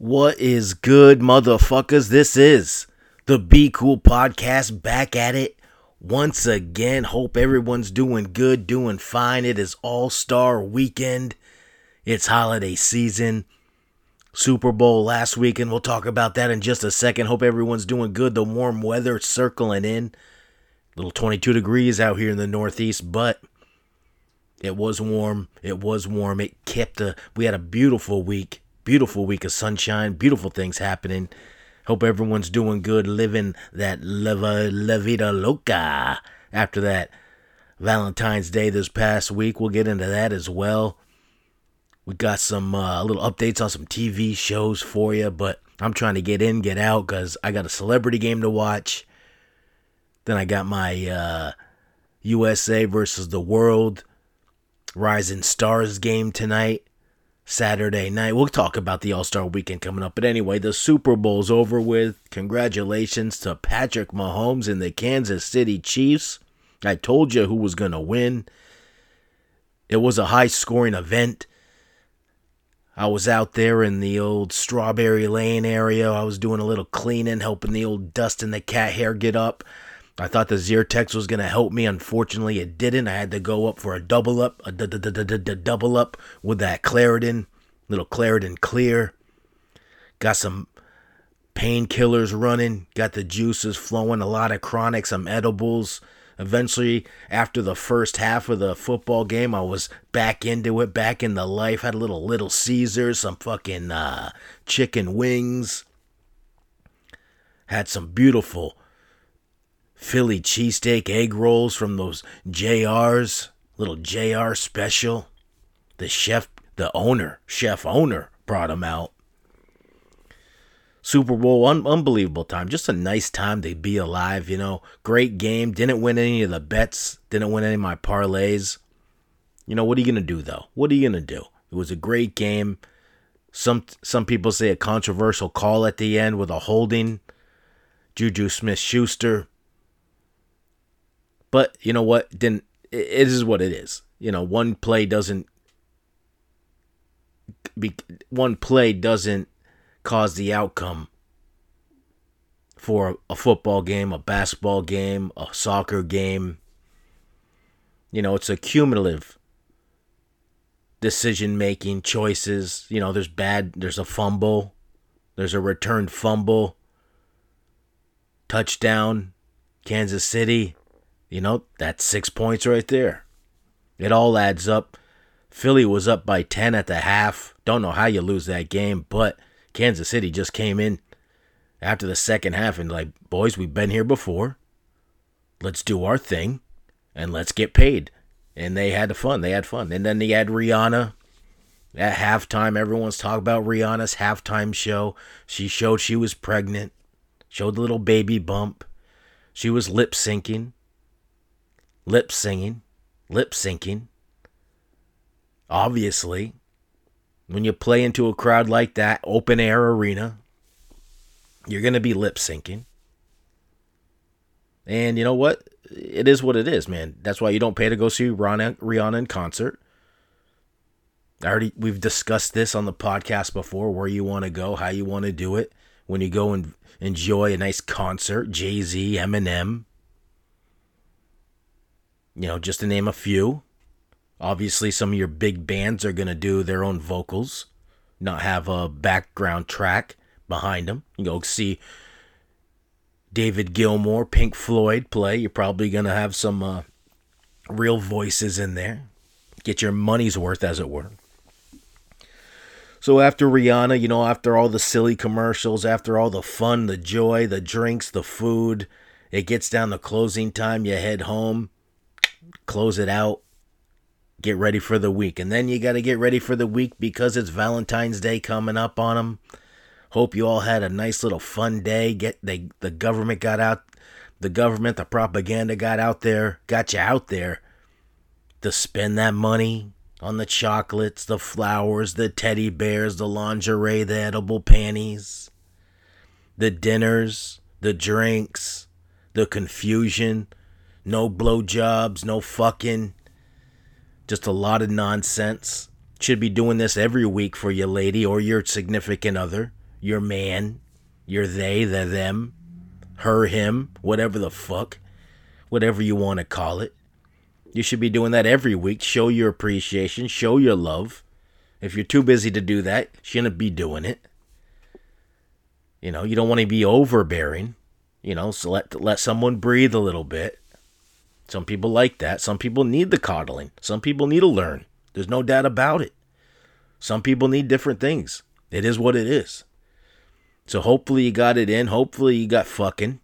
What is good, motherfuckers? This is the Be Cool podcast, back at it once again. Hope everyone's doing good, doing fine. It is All-Star Weekend. It's holiday season. Super Bowl last weekend. We'll talk about that in just a second. Hope everyone's doing good. The warm weather circling in. Little 22 degrees out here in the Northeast, but it was warm. It kept we had a beautiful week. Beautiful week of sunshine, beautiful things happening. Hope everyone's doing good, living that la vida loca. After that, Valentine's Day this past week, we'll get into that as well. We got some little updates on some TV shows for you, but I'm trying to get in, get out, because I got a celebrity game to watch. Then I got my USA versus the World Rising Stars game tonight. Saturday night. We'll talk about the All-Star Weekend coming up. But anyway, the Super Bowl's over with. Congratulations to Patrick Mahomes and the Kansas City Chiefs. I told you who was going to win. It was a high-scoring event. I was out there in the old Strawberry Lane area. I was doing a little cleaning, helping the old dust and the cat hair get up. I thought the Zyrtec was going to help me. Unfortunately, it didn't. I had to go up for a double up with that Claritin, little Claritin Clear. Got some painkillers running, got the juices flowing, a lot of chronic, some edibles. Eventually, after the first half of the football game, I was back into it, back in the life. Had a little Caesars, some fucking chicken wings. Had some beautiful Philly cheesesteak egg rolls from those JR's, little JR special. The chef, the owner, brought them out. Super Bowl, unbelievable time. Just a nice time to be alive, you know. Great game. Didn't win any of the bets. Didn't win any of my parlays. You know, what are you going to do, though? What are you going to do? It was a great game. Some people say a controversial call at the end with a holding. Juju Smith-Schuster. But you know what? It is what it is. You know, one play doesn't cause the outcome for a football game, a basketball game, a soccer game. You know, it's a cumulative decision making, choices. You know, there's a fumble, there's a returned fumble, touchdown, Kansas City. You know, that's 6 points right there. It all adds up. Philly was up by 10 at the half. Don't know how you lose that game, but Kansas City just came in after the second half and like, boys, we've been here before. Let's do our thing and let's get paid. And they had fun. And then they had Rihanna at halftime. Everyone's talking about Rihanna's halftime show. She showed she was pregnant, showed the little baby bump. She was lip syncing. Obviously, when you play into a crowd like that, open air arena, you're going to be lip syncing. And you know what? It is what it is, man. That's why you don't pay to go see Rihanna in concert. We've discussed this on the podcast before, where you want to go, how you want to do it. When you go and enjoy a nice concert, Jay-Z, Eminem, you know, just to name a few. Obviously, some of your big bands are going to do their own vocals, not have a background track behind them. You go see David Gilmour, Pink Floyd play. You're probably going to have some real voices in there. Get your money's worth, as it were. So after Rihanna, you know, after all the silly commercials, after all the fun, the joy, the drinks, the food, it gets down to closing time. You head home. Close it out, get ready for the week. And then you got to get ready for the week because it's Valentine's Day coming up on them. Hope you all had a nice little fun day. The government got out. The propaganda got out there, got you out there to spend that money on the chocolates, the flowers, the teddy bears, the lingerie, the edible panties, the dinners, the drinks, the confusion. No blowjobs, no fucking, just a lot of nonsense. Should be doing this every week for your lady or your significant other. your man, your they, the them, her, him, whatever the fuck, whatever you want to call it. You should be doing that every week. Show your appreciation. Show your love. If you're too busy to do that, you shouldn't be doing it. You know, you don't want to be overbearing. You know, so let someone breathe a little bit. Some people like that. Some people need the coddling. Some people need to learn. There's no doubt about it. Some people need different things. It is what it is. So hopefully you got it in. Hopefully you got fucking.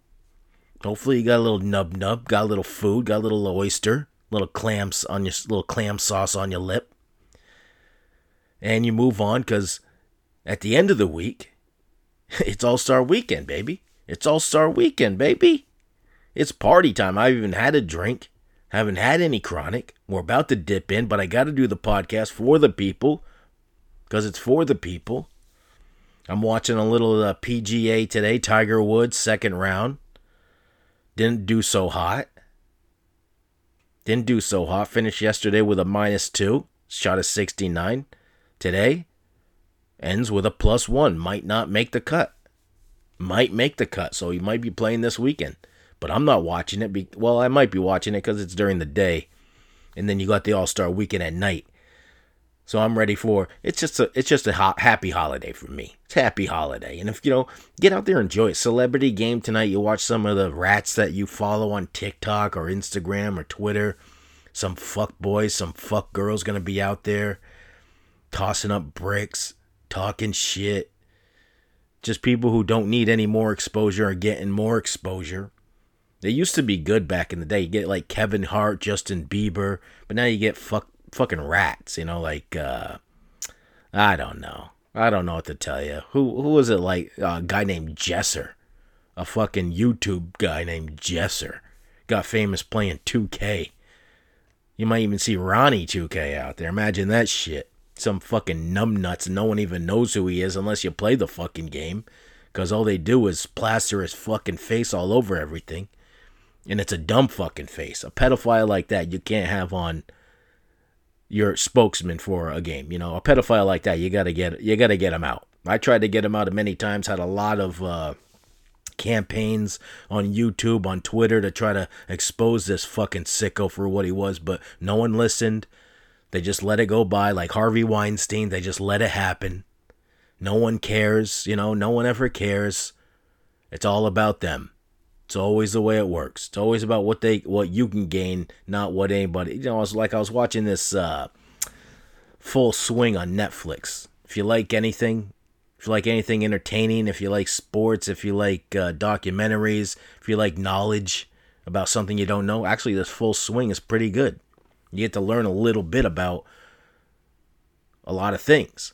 Hopefully you got a little nub-nub. Got a little food. Got a little oyster. Little clams on your little clam sauce on your lip. And you move on, because at the end of the week, it's All-Star Weekend, baby. It's All-Star Weekend, baby. It's party time. I've even had a drink. Haven't had any chronic. We're about to dip in, but I got to do the podcast for the people, because it's for the people. I'm watching a little PGA today, Tiger Woods, second round. Didn't do so hot. Finished yesterday with a -2. Shot a 69. Today ends with a +1. Might not make the cut. Might make the cut. So he might be playing this weekend. But I'm not watching it. Well, I might be watching it because it's during the day. And then you got the All-Star Weekend at night. So I'm ready for, it's just a happy holiday for me. It's a happy holiday. And if you know, get out there and enjoy it. Celebrity game tonight. You watch some of the rats that you follow on TikTok or Instagram or Twitter. Some fuck boys, some fuck girls going to be out there tossing up bricks, talking shit. Just people who don't need any more exposure are getting more exposure. They used to be good back in the day. You get like Kevin Hart, Justin Bieber, but now you get fucking rats, you know, like, I don't know what to tell you. Who was it, like, a guy named Jesser, a fucking YouTube guy named Jesser, got famous playing 2K. You might even see Ronnie 2K out there, imagine that shit. Some fucking numbnuts, no one even knows who he is unless you play the fucking game, because all they do is plaster his fucking face all over everything, and it's a dumb fucking face. A pedophile like that, you can't have on your spokesman for a game. You know, a pedophile like that, you gotta get him out. I tried to get him out many times, had a lot of campaigns on YouTube, on Twitter to try to expose this fucking sicko for what he was, but no one listened. They just let it go by, like Harvey Weinstein. They just let it happen. No one cares, you know, no one ever cares. It's all about them. It's always the way it works. It's always about what you can gain, not what anybody. You know, I was watching this Full Swing on Netflix. If you like anything entertaining, if you like sports, if you like documentaries, if you like knowledge about something you don't know, actually this Full Swing is pretty good. You get to learn a little bit about a lot of things.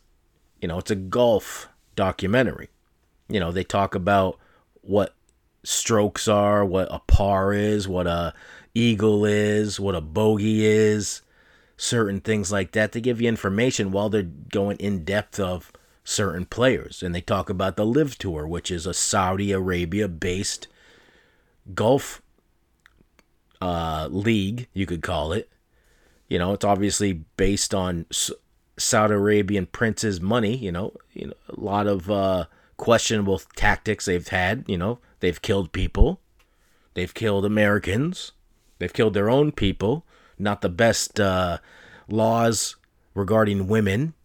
You know, it's a golf documentary. You know, they talk about what strokes are, what a par is, what a eagle is, what a bogey is, certain things like that. They give you information while they're going in depth of certain players. And they talk about the Live Tour, which is a Saudi Arabia based golf league, you could call it. You know, it's obviously based on Saudi Arabian princes' money. You know a lot of questionable tactics they've had. You know, they've killed people. They've killed Americans. They've killed their own people. Not the best laws regarding women.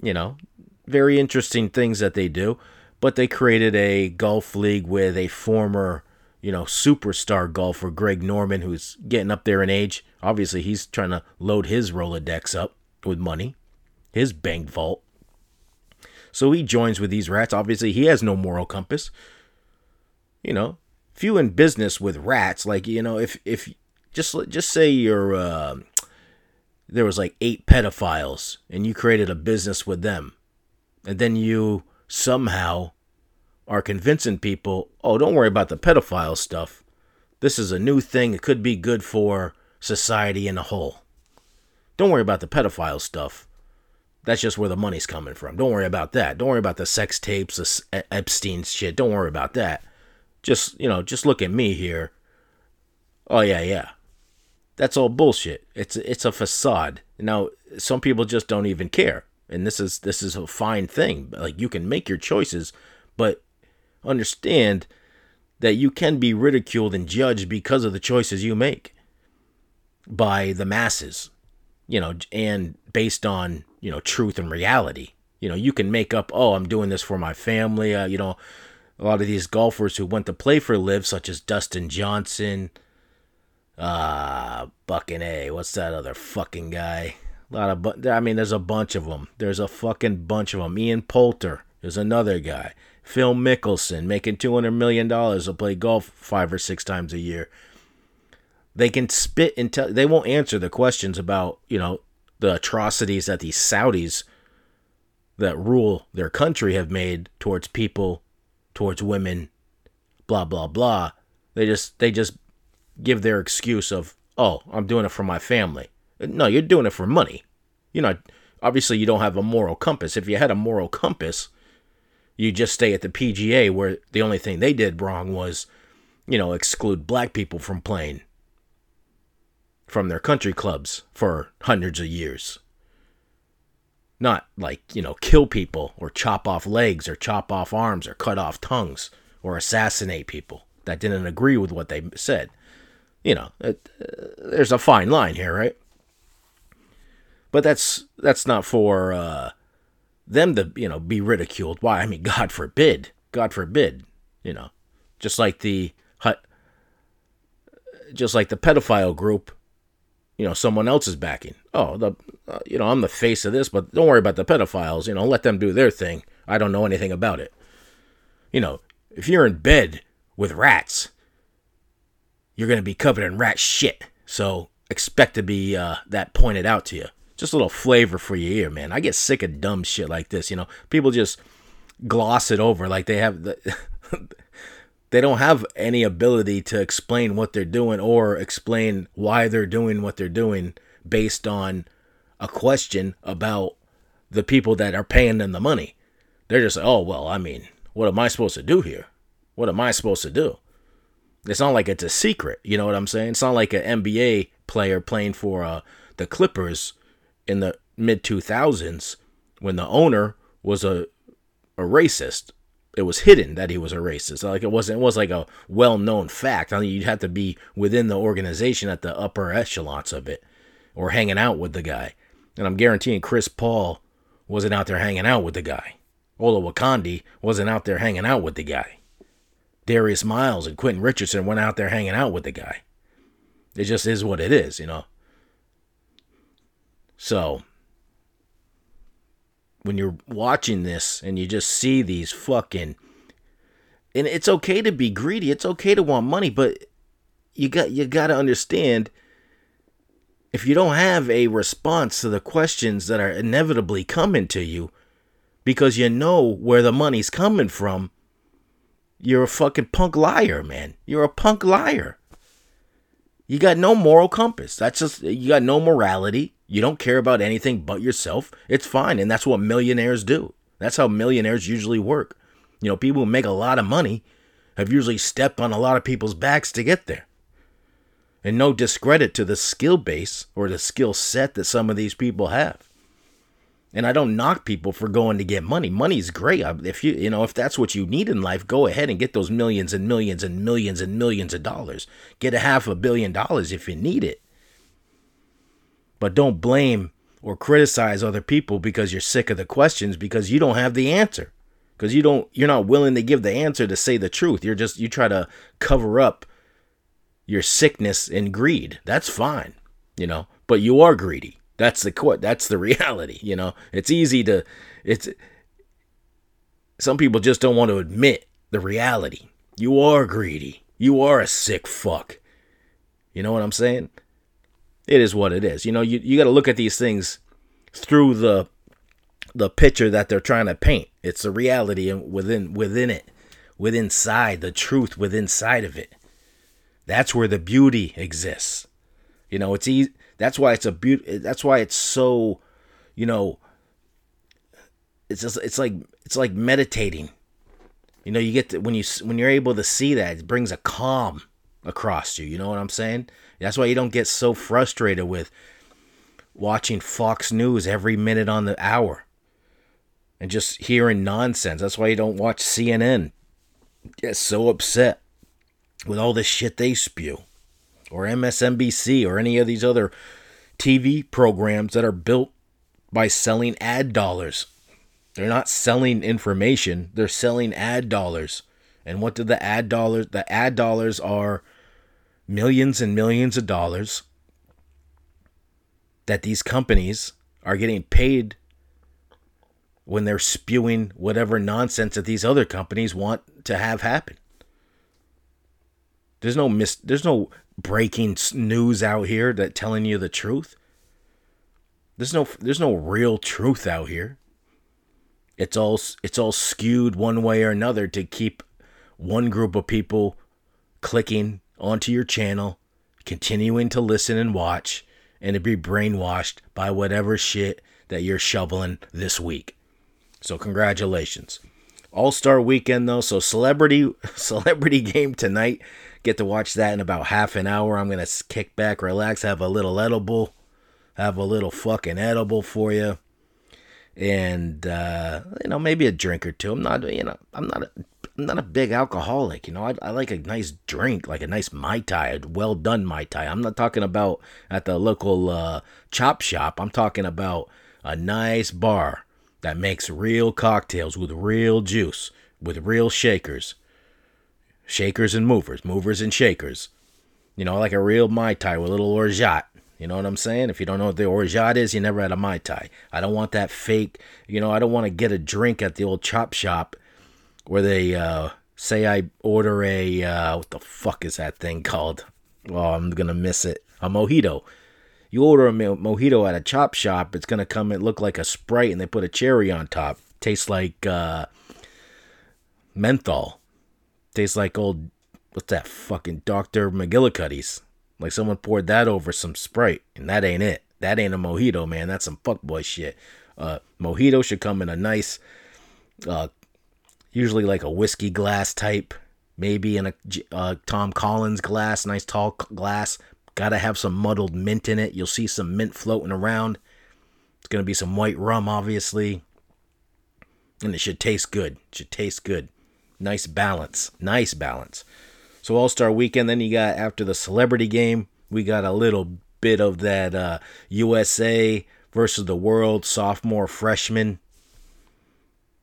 You know, very interesting things that they do. But they created a golf league with a former, you know, superstar golfer, Greg Norman, who's getting up there in age. Obviously, he's trying to load his Rolodex up with money, his bank vault. So he joins with these rats. Obviously, he has no moral compass. You know, if you in business with rats, like, you know, if just say you're, there was like 8 pedophiles and you created a business with them, and then you somehow are convincing people, oh, don't worry about the pedophile stuff. This is a new thing. It could be good for society in a whole. Don't worry about the pedophile stuff. That's just where the money's coming from. Don't worry about that. Don't worry about the sex tapes, the Epstein shit. Don't worry about that. Just, you know, just look at me here. Oh, yeah. That's all bullshit. It's a facade. Now, some people just don't even care. And this is a fine thing. Like, you can make your choices, but understand that you can be ridiculed and judged because of the choices you make by the masses, you know, and based on, you know, truth and reality. You know, you can make up, oh, I'm doing this for my family. You know, a lot of these golfers who went to play for LIV, such as Dustin Johnson, fucking A, what's that other fucking guy? There's a bunch of them. There's a fucking bunch of them. Ian Poulter is another guy. Phil Mickelson making $200 million to play golf 5 or 6 times a year. They can spit and tell. They won't answer the questions about, you know, the atrocities that these Saudis that rule their country have made towards people, towards women, blah, blah, blah. They just give their excuse of, oh, I'm doing it for my family. No, you're doing it for money. You know, obviously you don't have a moral compass. If you had a moral compass, you just stay at the PGA, where the only thing they did wrong was, you know, exclude black people from playing from their country clubs for hundreds of years. Not like, you know, kill people or chop off legs or chop off arms or cut off tongues or assassinate people that didn't agree with what they said. You know, there's a fine line here, right? But that's not for them to, you know, be ridiculed. Why? I mean, God forbid. God forbid. You know, just like the pedophile group, you know, someone else is backing. Oh, you know, I'm the face of this, but don't worry about the pedophiles. You know, let them do their thing. I don't know anything about it. You know, if you're in bed with rats, you're going to be covered in rat shit. So expect to be that pointed out to you. Just a little flavor for your ear, man. I get sick of dumb shit like this. You know, people just gloss it over like they have they don't have any ability to explain what they're doing or explain why they're doing what they're doing based on a question about the people that are paying them the money. They're just like, oh, well, I mean, what am I supposed to do here? What am I supposed to do? It's not like it's a secret. You know what I'm saying? It's not like an NBA player playing for the Clippers in the mid-2000s when the owner was a racist. It was hidden that he was a racist. Like, it was like a well-known fact. I mean, you'd have to be within the organization at the upper echelons of it or hanging out with the guy. And I'm guaranteeing Chris Paul wasn't out there hanging out with the guy. Ola Wakandi wasn't out there hanging out with the guy. Darius Miles and Quentin Richardson went out there hanging out with the guy. It just is what it is, you know. So, when you're watching this and you just see these fucking... And it's okay to be greedy. It's okay to want money. But you got to understand, if you don't have a response to the questions that are inevitably coming to you, because you know where the money's coming from, you're a fucking punk liar, man. You're a punk liar. You got no moral compass. That's just... You got no morality. You don't care about anything but yourself. It's fine. And that's what millionaires do. That's how millionaires usually work. You know, people who make a lot of money have usually stepped on a lot of people's backs to get there. And no discredit to the skill base or the skill set that some of these people have. And I don't knock people for going to get money. Money's great. If if that's what you need in life, go ahead and get those millions and millions and millions and millions of dollars. Get $500 million if you need it. But don't blame or criticize other people because you're sick of the questions, because you don't have the answer. Because you're not willing to give the answer to say the truth. You try to cover up your sickness and greed. That's fine, you know, but you are greedy. That's the reality, you know. It's easy to, some people just don't want to admit the reality. You are greedy. You are a sick fuck. You know what I'm saying? It is what it is. You know, you got to look at these things through the picture that they're trying to paint. It's the reality within it, within inside, the truth within inside of it. That's where the beauty exists. You know, it's easy. That's why it's that's why it's so, you know, it's just, it's like meditating. You know, you get to, when you're able to see that, it brings a calm across you. You know what I'm saying? That's why you don't get so frustrated with watching Fox News every minute on the hour. and just hearing nonsense. That's why you don't watch CNN. Get so upset with all this shit they spew, or MSNBC, or any of these other TV programs that are built by selling ad dollars. They're not selling information, they're selling ad dollars. And what do the ad dollars? The ad dollars are millions and millions of dollars that these companies are getting paid when they're spewing whatever nonsense that these other companies want to have happen. There's no breaking news out here that telling you the truth. There's no real truth out here. It's all skewed one way or another to keep one group of people clicking onto your channel, continuing to listen and watch, and to be brainwashed by whatever shit that you're shoveling this week. So congratulations. All-Star Weekend, though, so celebrity game tonight. Get to watch that in about half an hour. I'm going to kick back, relax, have a little fucking edible for you. And, maybe a drink or two. I'm not a big alcoholic. I like a nice drink, like a nice Mai Tai, a well-done Mai Tai. I'm not talking about at the local chop shop. I'm talking about a nice bar that makes real cocktails with real juice, with real shakers and movers and shakers. Like a real Mai Tai with a little orgeat. You know what I'm saying? If you don't know what the orgeat is, you never had a Mai Tai. I don't want that fake, I don't want to get a drink at the old chop shop where they say I order a, what the fuck is that thing called? Oh, I'm going to miss it. A mojito. You order a mojito at a chop shop, it's going to come and look like a Sprite and they put a cherry on top. Tastes like menthol. Tastes like old, what's that fucking Dr. McGillicuddy's. Like someone poured that over some Sprite, and that ain't it. That ain't a mojito, man. That's some fuckboy shit. Mojito should come in a nice, usually like a whiskey glass type, maybe in a Tom Collins glass, nice tall glass. Gotta have some muddled mint in it. You'll see some mint floating around. It's gonna be some white rum, obviously. And it should taste good. Nice balance. So All-Star Weekend, then you got, after the celebrity game, we got a little bit of that USA versus the world, sophomore, freshman.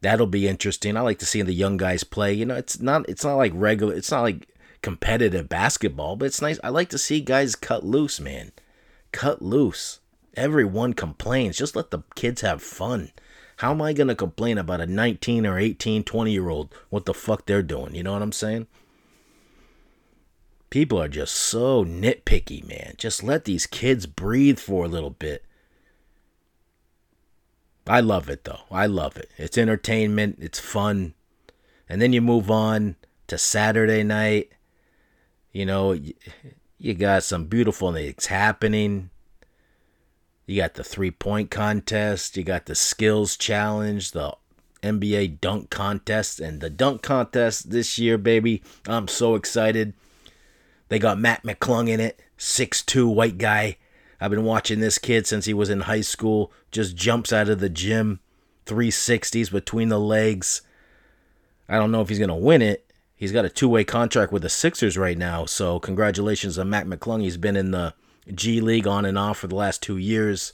That'll be interesting. I like to see the young guys play. It's not like competitive basketball, but it's nice. I like to see guys cut loose, man. Cut loose. Everyone complains. Just let the kids have fun. How am I going to complain about a 19 or 18, 20-year-old, what the fuck they're doing? You know what I'm saying? People are just so nitpicky, man. Just let these kids breathe for a little bit. I love it, though. It's entertainment. It's fun. And then you move on to Saturday night. You got some beautiful things happening. You got the three-point contest. You got the skills challenge, the NBA dunk contest. And the dunk contest this year, baby, I'm so excited. They got Matt McClung in it, 6'2", white guy. I've been watching this kid since he was in high school. Just jumps out of the gym, 360s between the legs. I don't know if he's going to win it. He's got a two-way contract with the Sixers right now, so congratulations to Matt McClung. He's been in the G League on and off for the last 2 years.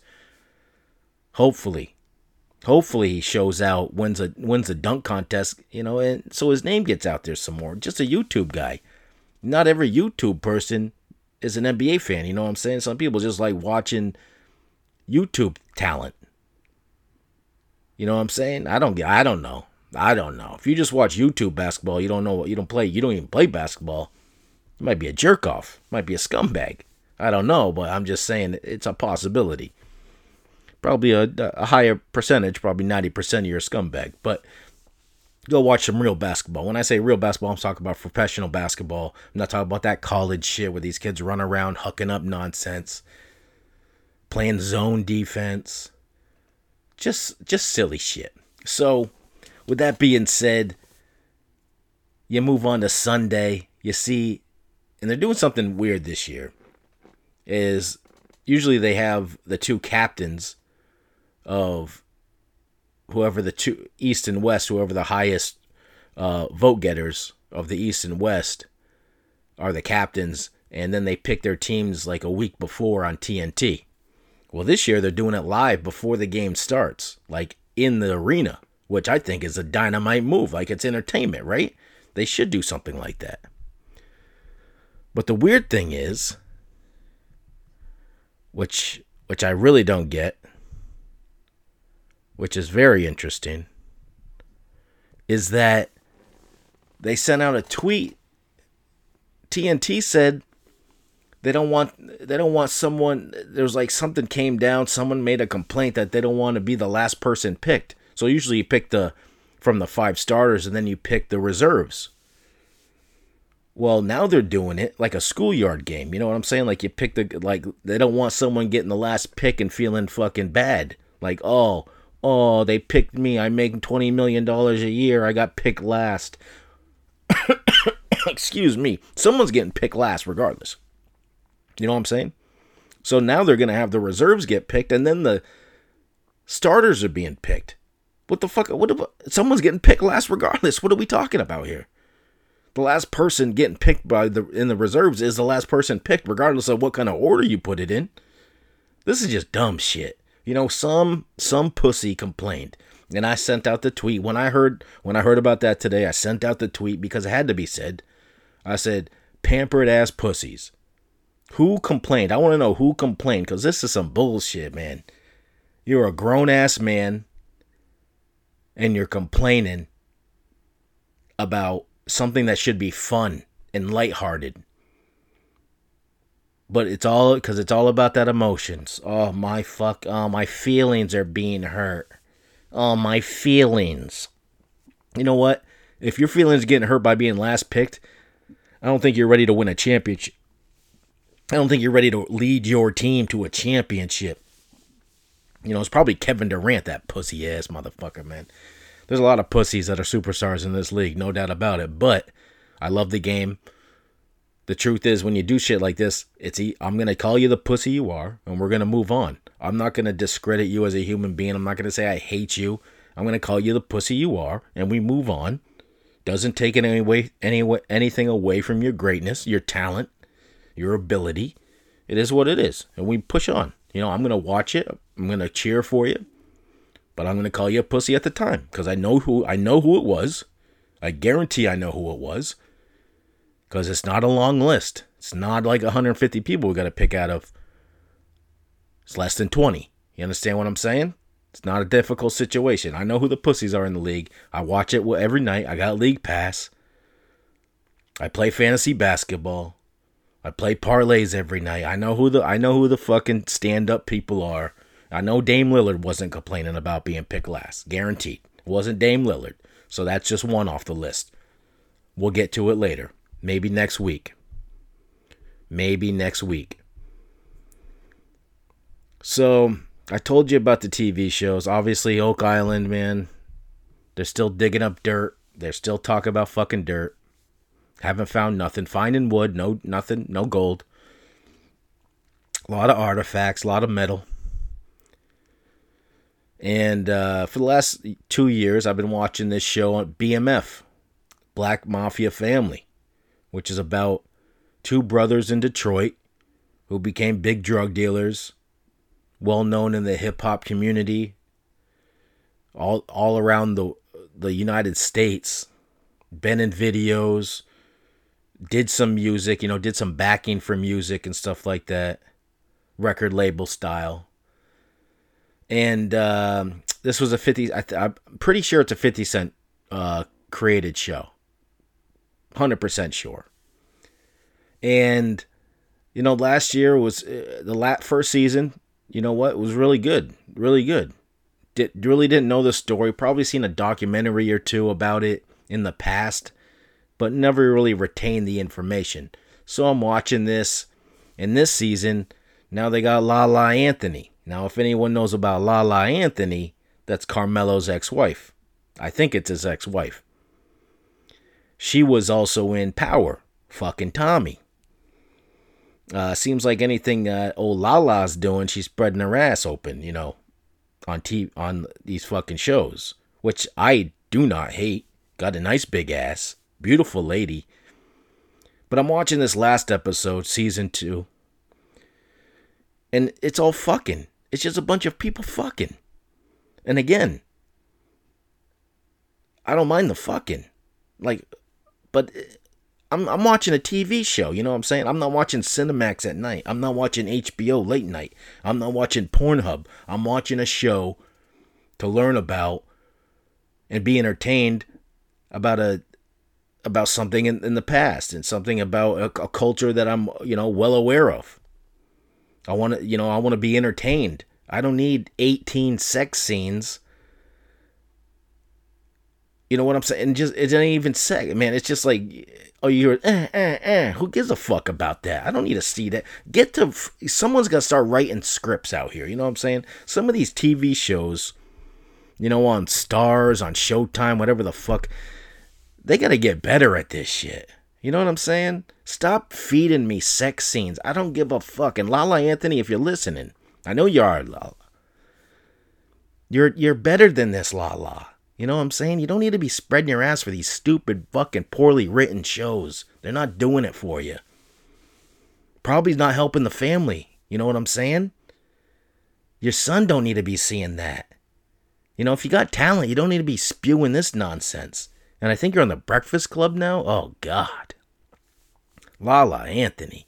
Hopefully he shows out, wins a dunk contest, and so his name gets out there some more. Just a YouTube guy. Not every YouTube person is an NBA fan, you know what I'm saying? Some people just like watching YouTube talent. You know what I'm saying? I don't know. If you just watch YouTube basketball, you don't even play basketball. You might be a jerk off, might be a scumbag. I don't know, but I'm just saying it's a possibility. Probably a higher percentage, probably 90% of you're a scumbag, but go watch some real basketball. When I say real basketball, I'm talking about professional basketball. I'm not talking about that college shit where these kids run around hucking up nonsense, playing zone defense, just silly shit. So, with that being said, you move on to Sunday. You see, and they're doing something weird this year. Is usually they have the two captains of whoever the two East and West, whoever the highest vote getters of the East and West are the captains, and then they pick their teams like a week before on TNT. Well, this year they're doing it live before the game starts, like in the arena, which I think is a dynamite move. Like, it's entertainment, right? They should do something like that. But the weird thing is, which I really don't get, which is very interesting, is that they sent out a tweet. TNT said they don't want someone, there's like something came down, someone made a complaint that they don't want to be the last person picked. So usually you pick from the five starters and then you pick the reserves. Well, now they're doing it like a schoolyard game. You know what I'm saying? Like, you pick they don't want someone getting the last pick and feeling fucking bad. Like, oh, they picked me. I make $20 million a year. I got picked last. Excuse me. Someone's getting picked last regardless. You know what I'm saying? So now they're going to have the reserves get picked and then the starters are being picked. What the fuck? Someone's getting picked last regardless. What are we talking about here? The last person getting picked in the reserves is the last person picked, regardless of what kind of order you put it in. This is just dumb shit. You know, some pussy complained, and I sent out the tweet when I heard about that today. I sent out the tweet because it had to be said. I said, "Pampered ass pussies." Who complained? I want to know who complained, because this is some bullshit, man. You're a grown ass man. And you're complaining about something that should be fun and lighthearted. But it's all about that emotions. Oh, my fuck. Oh, my feelings are being hurt. Oh, my feelings. You know what? If your feelings are getting hurt by being last picked, I don't think you're ready to win a championship. I don't think you're ready to lead your team to a championship. You know, it's probably Kevin Durant, that pussy-ass motherfucker, man. There's a lot of pussies that are superstars in this league, no doubt about it. But I love the game. The truth is, when you do shit like this, I'm going to call you the pussy you are, and we're going to move on. I'm not going to discredit you as a human being. I'm not going to say I hate you. I'm going to call you the pussy you are, and we move on. Doesn't take anything away from your greatness, your talent, your ability. It is what it is, and we push on. You know, I'm going to watch it. I'm going to cheer for you, but I'm going to call you a pussy at the time because I know who it was. I guarantee I know who it was because it's not a long list. It's not like 150 people we got to pick out of. It's less than 20. You understand what I'm saying? It's not a difficult situation. I know who the pussies are in the league. I watch it every night. I got league pass. I play fantasy basketball. I play parlays every night. I know who the fucking stand-up people are. I know Dame Lillard wasn't complaining about being picked last. Guaranteed. It wasn't Dame Lillard. So that's just one off the list. We'll get to it later. Maybe next week. So I told you about the TV shows. Obviously, Oak Island, man. They're still digging up dirt. They're still talking about fucking dirt. Haven't found nothing. Finding wood, no nothing, no gold. A lot of artifacts, a lot of metal. And for the last 2 years, I've been watching this show on BMF, Black Mafia Family, which is about two brothers in Detroit who became big drug dealers, well-known in the hip-hop community, all around the United States, been in videos, did some music, you know, did some backing for music and stuff like that, record label style. And this was a I'm pretty sure it's a 50 Cent created show. 100% sure. And, you know, last year was first season. You know what? It was really good. Really good. Really didn't know the story. Probably seen a documentary or two about it in the past, but never really retained the information. So I'm watching this. And this season, now they got Lala Anthony. Now, if anyone knows about Lala Anthony, that's Carmelo's ex-wife. I think it's his ex-wife. She was also in Power, fucking Tommy. Seems like anything old Lala's doing, she's spreading her ass open, you know. on TV, on these fucking shows, which I do not hate. Got a nice big ass, beautiful lady. But I'm watching this last episode, season 2, and it's all fucking. It's just a bunch of people fucking. And again, I don't mind the fucking, like, but I'm watching a TV show, you know what I'm saying? I'm not watching Cinemax at night. I'm not watching HBO late night. I'm not watching Pornhub. I'm watching a show to learn about and be entertained about about something in the past and something about a culture that I'm, you know, well aware of. I want to be entertained. I don't need 18 sex scenes. You know what I'm saying? And just, it ain't even sex, man. It's just like, oh, you're, who gives a fuck about that? I don't need to see that. Someone's got to start writing scripts out here. You know what I'm saying? Some of these TV shows, you know, on Stars, on Showtime, whatever the fuck, they got to get better at this shit. You know what I'm saying? Stop feeding me sex scenes. I don't give a fuck. And Lala Anthony, if you're listening, I know you are, Lala. You're better than this, Lala. You know what I'm saying? You don't need to be spreading your ass for these stupid fucking poorly written shows. They're not doing it for you. Probably not helping the family. You know what I'm saying? Your son don't need to be seeing that. You know, if you got talent, you don't need to be spewing this nonsense. And I think you're on the Breakfast Club now? Oh, God. Lala Anthony,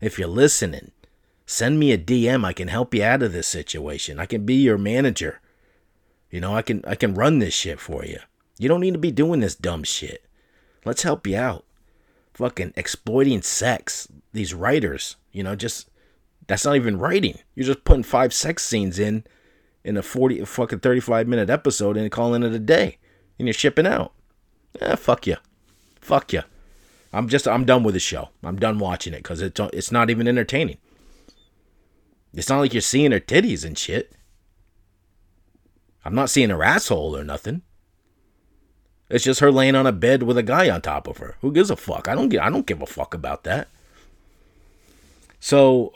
if you're listening, send me a DM. I can help you out of this situation. I can be your manager. You know, I can run this shit for you. You don't need to be doing this dumb shit. Let's help you out. Fucking exploiting sex. These writers, you know, just, that's not even writing. You're just putting 5 sex scenes in a 35-minute episode and calling it a day. And you're shipping out. Fuck you. Fuck you. I'm done with the show. I'm done watching it because it's not even entertaining. It's not like you're seeing her titties and shit. I'm not seeing her asshole or nothing. It's just her laying on a bed with a guy on top of her. Who gives a fuck? I don't give a fuck about that. So,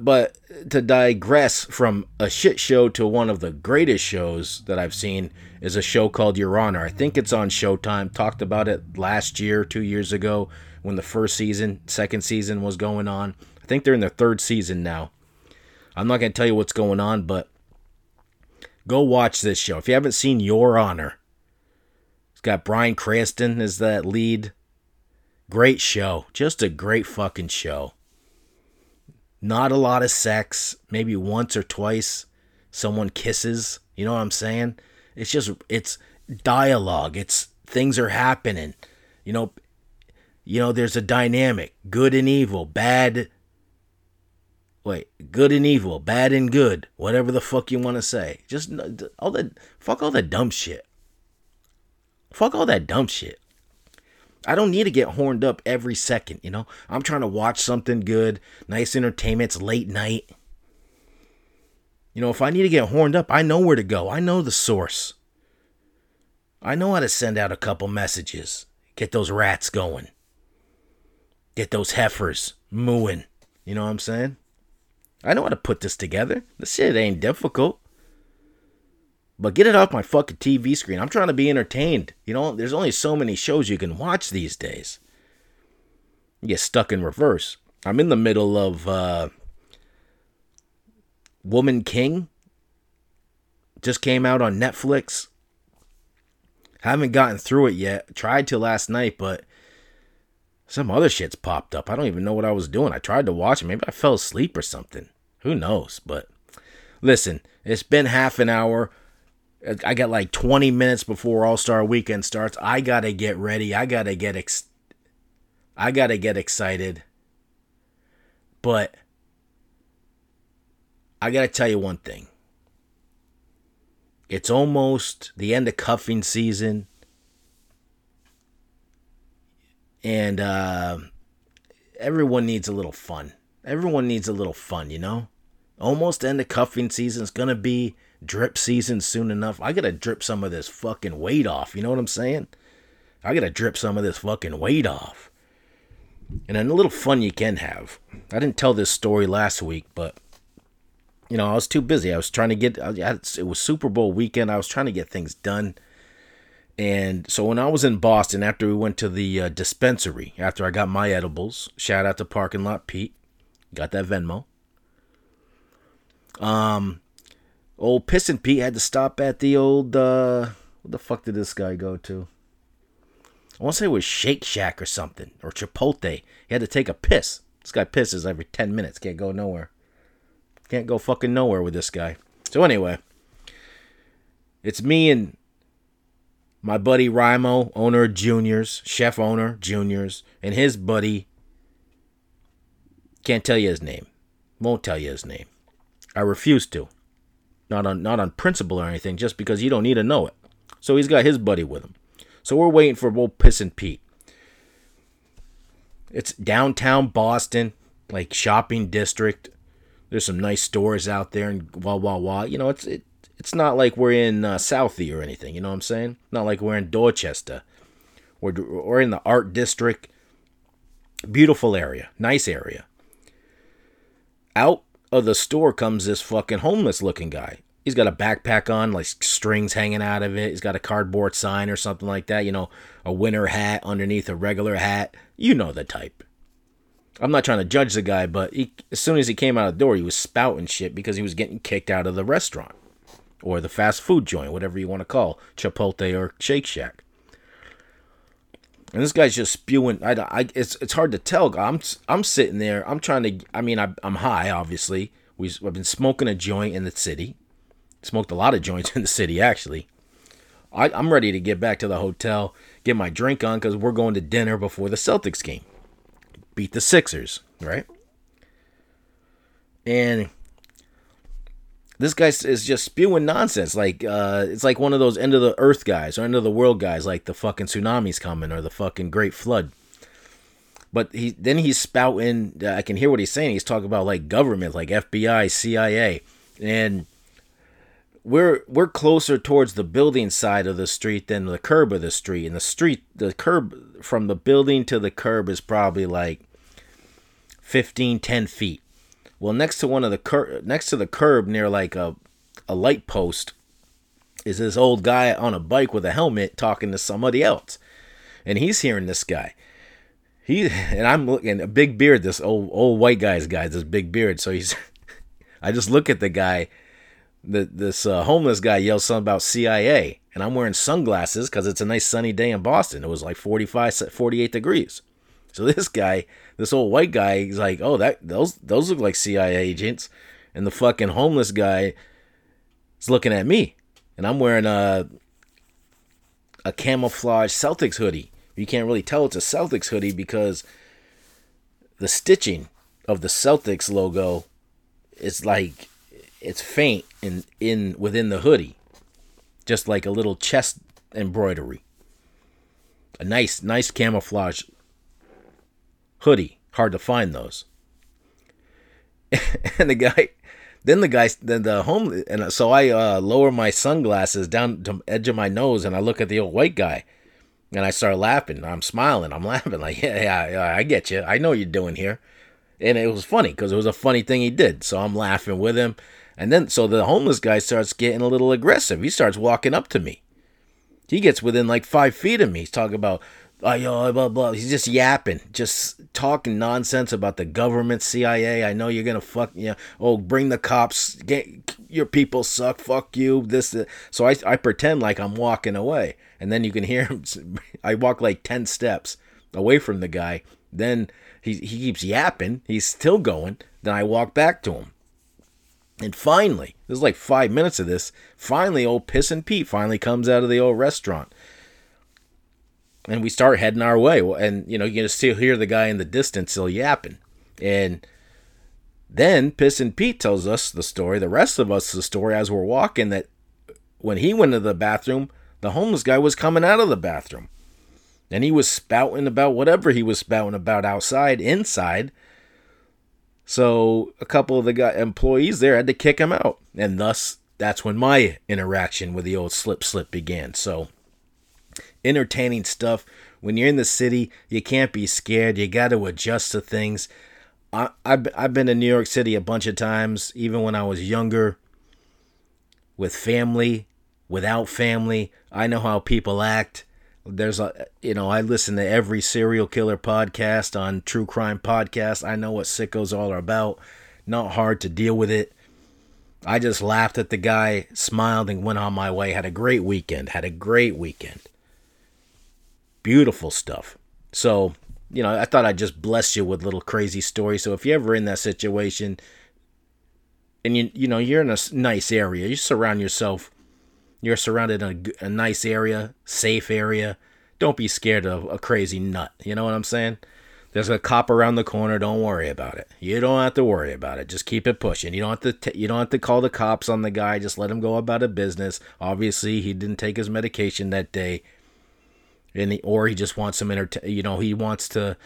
but to digress from a shit show to one of the greatest shows that I've seen is a show called Your Honor. I think it's on Showtime. Talked about it last year, 2 years ago, when the second season was going on. I think they're in their 3rd season now. I'm not going to tell you what's going on, but go watch this show. If you haven't seen Your Honor, it's got Bryan Cranston as that lead. Great show. Just a great fucking show. Not a lot of sex. Maybe once or twice someone kisses. You know what I'm saying? It's just, it's dialogue. It's things are happening. You know, there's a dynamic. Good and evil. Good and evil, bad and good, whatever the fuck you want to say. Just fuck all that dumb shit. Fuck all that dumb shit. I don't need to get horned up every second, you know? I'm trying to watch something good, nice entertainment, it's late night. You know, if I need to get horned up, I know where to go. I know the source. I know how to send out a couple messages. Get those rats going. Get those heifers mooing. You know what I'm saying? I know how to put this together. This shit ain't difficult. But get it off my fucking TV screen. I'm trying to be entertained. You know, there's only so many shows you can watch these days. You get stuck in reverse. I'm in the middle of Woman King. Just came out on Netflix. Haven't gotten through it yet. Tried to last night, but some other shit's popped up. I don't even know what I was doing. I tried to watch it. Maybe I fell asleep or something. Who knows? But listen, it's been half an hour. I got like 20 minutes before All-Star Weekend starts. I got to get ready. I got to get excited. But I got to tell you one thing. It's almost the end of cuffing season. And everyone needs a little fun. Everyone needs a little fun, you know? Almost end of cuffing season. It's going to be drip season soon enough. I got to drip some of this fucking weight off. You know what I'm saying? I got to drip some of this fucking weight off. And then a little fun you can have. I didn't tell this story last week, but you know, I was too busy. I was trying to get, it was Super Bowl weekend. I was trying to get things done. And so when I was in Boston, after we went to the dispensary, after I got my edibles, shout out to Parking Lot Pete, got that Venmo. Old Pissin' Pete had to stop at the old, what the fuck did this guy go to? I want to say it was Shake Shack or something, or Chipotle. He had to take a piss. This guy pisses every 10 minutes. Can't go nowhere. Can't go fucking nowhere with this guy. So anyway, it's me and my buddy Rimo, owner of Juniors, chef owner, Juniors, and his buddy, can't tell you his name. Won't tell you his name. I refuse to. Not on principle or anything, just because you don't need to know it. So he's got his buddy with him. So we're waiting for old Pissin' Pete. It's downtown Boston, like shopping district. There's some nice stores out there and wah, wah, wah. You know, it's not like we're in Southie or anything, you know what I'm saying? Not like we're in Dorchester. We're in the art district. Beautiful area. Nice area. Out of the store comes this fucking homeless looking guy. He's got a backpack on, like strings hanging out of it. He's got a cardboard sign or something like that. You know, a winter hat underneath a regular hat. You know the type. I'm not trying to judge the guy, but as soon as he came out of the door, he was spouting shit because he was getting kicked out of the restaurant or the fast food joint, whatever you want to call Chipotle or Shake Shack. And this guy's just spewing. It's hard to tell. I'm sitting there. I'm trying to. I mean, I'm high. Obviously, I've been smoking a joint in the city. Smoked a lot of joints in the city, actually. I'm ready to get back to the hotel, get my drink on, because we're going to dinner before the Celtics game. Beat the Sixers, right? And this guy is just spewing nonsense. Like, it's like one of those end-of-the-earth guys or end-of-the-world guys, like the fucking tsunami's coming or the fucking great flood. But he's spouting. I can hear what he's saying. He's talking about, like, government, like FBI, CIA, and we're closer towards the building side of the street than the curb of the street. And the curb from the building to the curb is probably like 10 feet. Well, next to the curb near like a light post is this old guy on a bike with a helmet talking to somebody else. And he's hearing this guy. I'm looking a big beard, this old white guy's this big beard. So I just look at the guy. This homeless guy yells something about CIA, and I'm wearing sunglasses because it's a nice sunny day in Boston. It was like 48 degrees. So this guy, this old white guy, is like, oh, those look like CIA agents. And the fucking homeless guy is looking at me, and I'm wearing a camouflage Celtics hoodie. You can't really tell it's a Celtics hoodie because the stitching of the Celtics logo is like, it's faint in within the hoodie, just like a little chest embroidery. A nice camouflage hoodie. Hard to find those. And so I lower my sunglasses down to the edge of my nose, and I look at the old white guy, and I start laughing. I'm smiling. I'm laughing like, yeah, I get you. I know what you're doing here. And it was funny because it was a funny thing he did. So I'm laughing with him. And then, so the homeless guy starts getting a little aggressive. He starts walking up to me. He gets within like 5 feet of me. He's talking about, oh, yo, blah, blah. He's just yapping, just talking nonsense about the government, CIA. I know you're going to fuck, you know, oh, bring the cops. Get, your people suck. Fuck you. This. So I pretend like I'm walking away. And then you can hear him. I walk like 10 steps away from the guy. Then he keeps yapping. He's still going. Then I walk back to him. And finally, there's like 5 minutes of this. Finally, old Pissin' Pete finally comes out of the old restaurant. And we start heading our way. And, you know, you can still hear the guy in the distance still yapping. And then Pissin' Pete tells us the story, the rest of us the story, as we're walking, that when he went to the bathroom, the homeless guy was coming out of the bathroom. And he was spouting about whatever he was spouting about outside, inside. So a couple of the employees there had to kick him out. And thus, that's when my interaction with the old slip began. So entertaining stuff. When you're in the city, you can't be scared. You got to adjust to things. I've been to New York City a bunch of times, even when I was younger, with family, without family. I know how people act. I listen to every serial killer podcast on True Crime Podcast. I know what sickos all are about. Not hard to deal with it. I just laughed at the guy, smiled, and went on my way. Had a great weekend. Beautiful stuff. So, I thought I'd just bless you with a little crazy story. So if you're ever in that situation and you're in a nice area, you're surrounded in a nice area, safe area. Don't be scared of a crazy nut. You know what I'm saying? There's a cop around the corner. Don't worry about it. You don't have to worry about it. Just keep it pushing. You don't have to call the cops on the guy. Just let him go about his business. Obviously, he didn't take his medication that day, or he just wants some he wants to,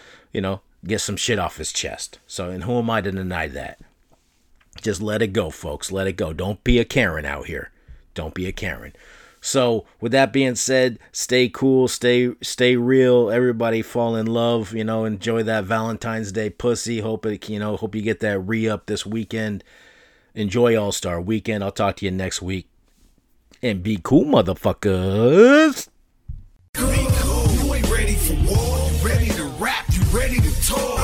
get some shit off his chest. So, and who am I to deny that? Just let it go, folks. Let it go. Don't be a Karen out here. Don't be a Karen. So with that being said, stay cool, stay real. Everybody fall in love, enjoy that Valentine's Day pussy. Hope you get that re-up this weekend. Enjoy All-Star Weekend. I'll talk to you next week. And be cool, motherfuckers. Be cool. You ain't ready for war. You ready to rap. You ready to talk.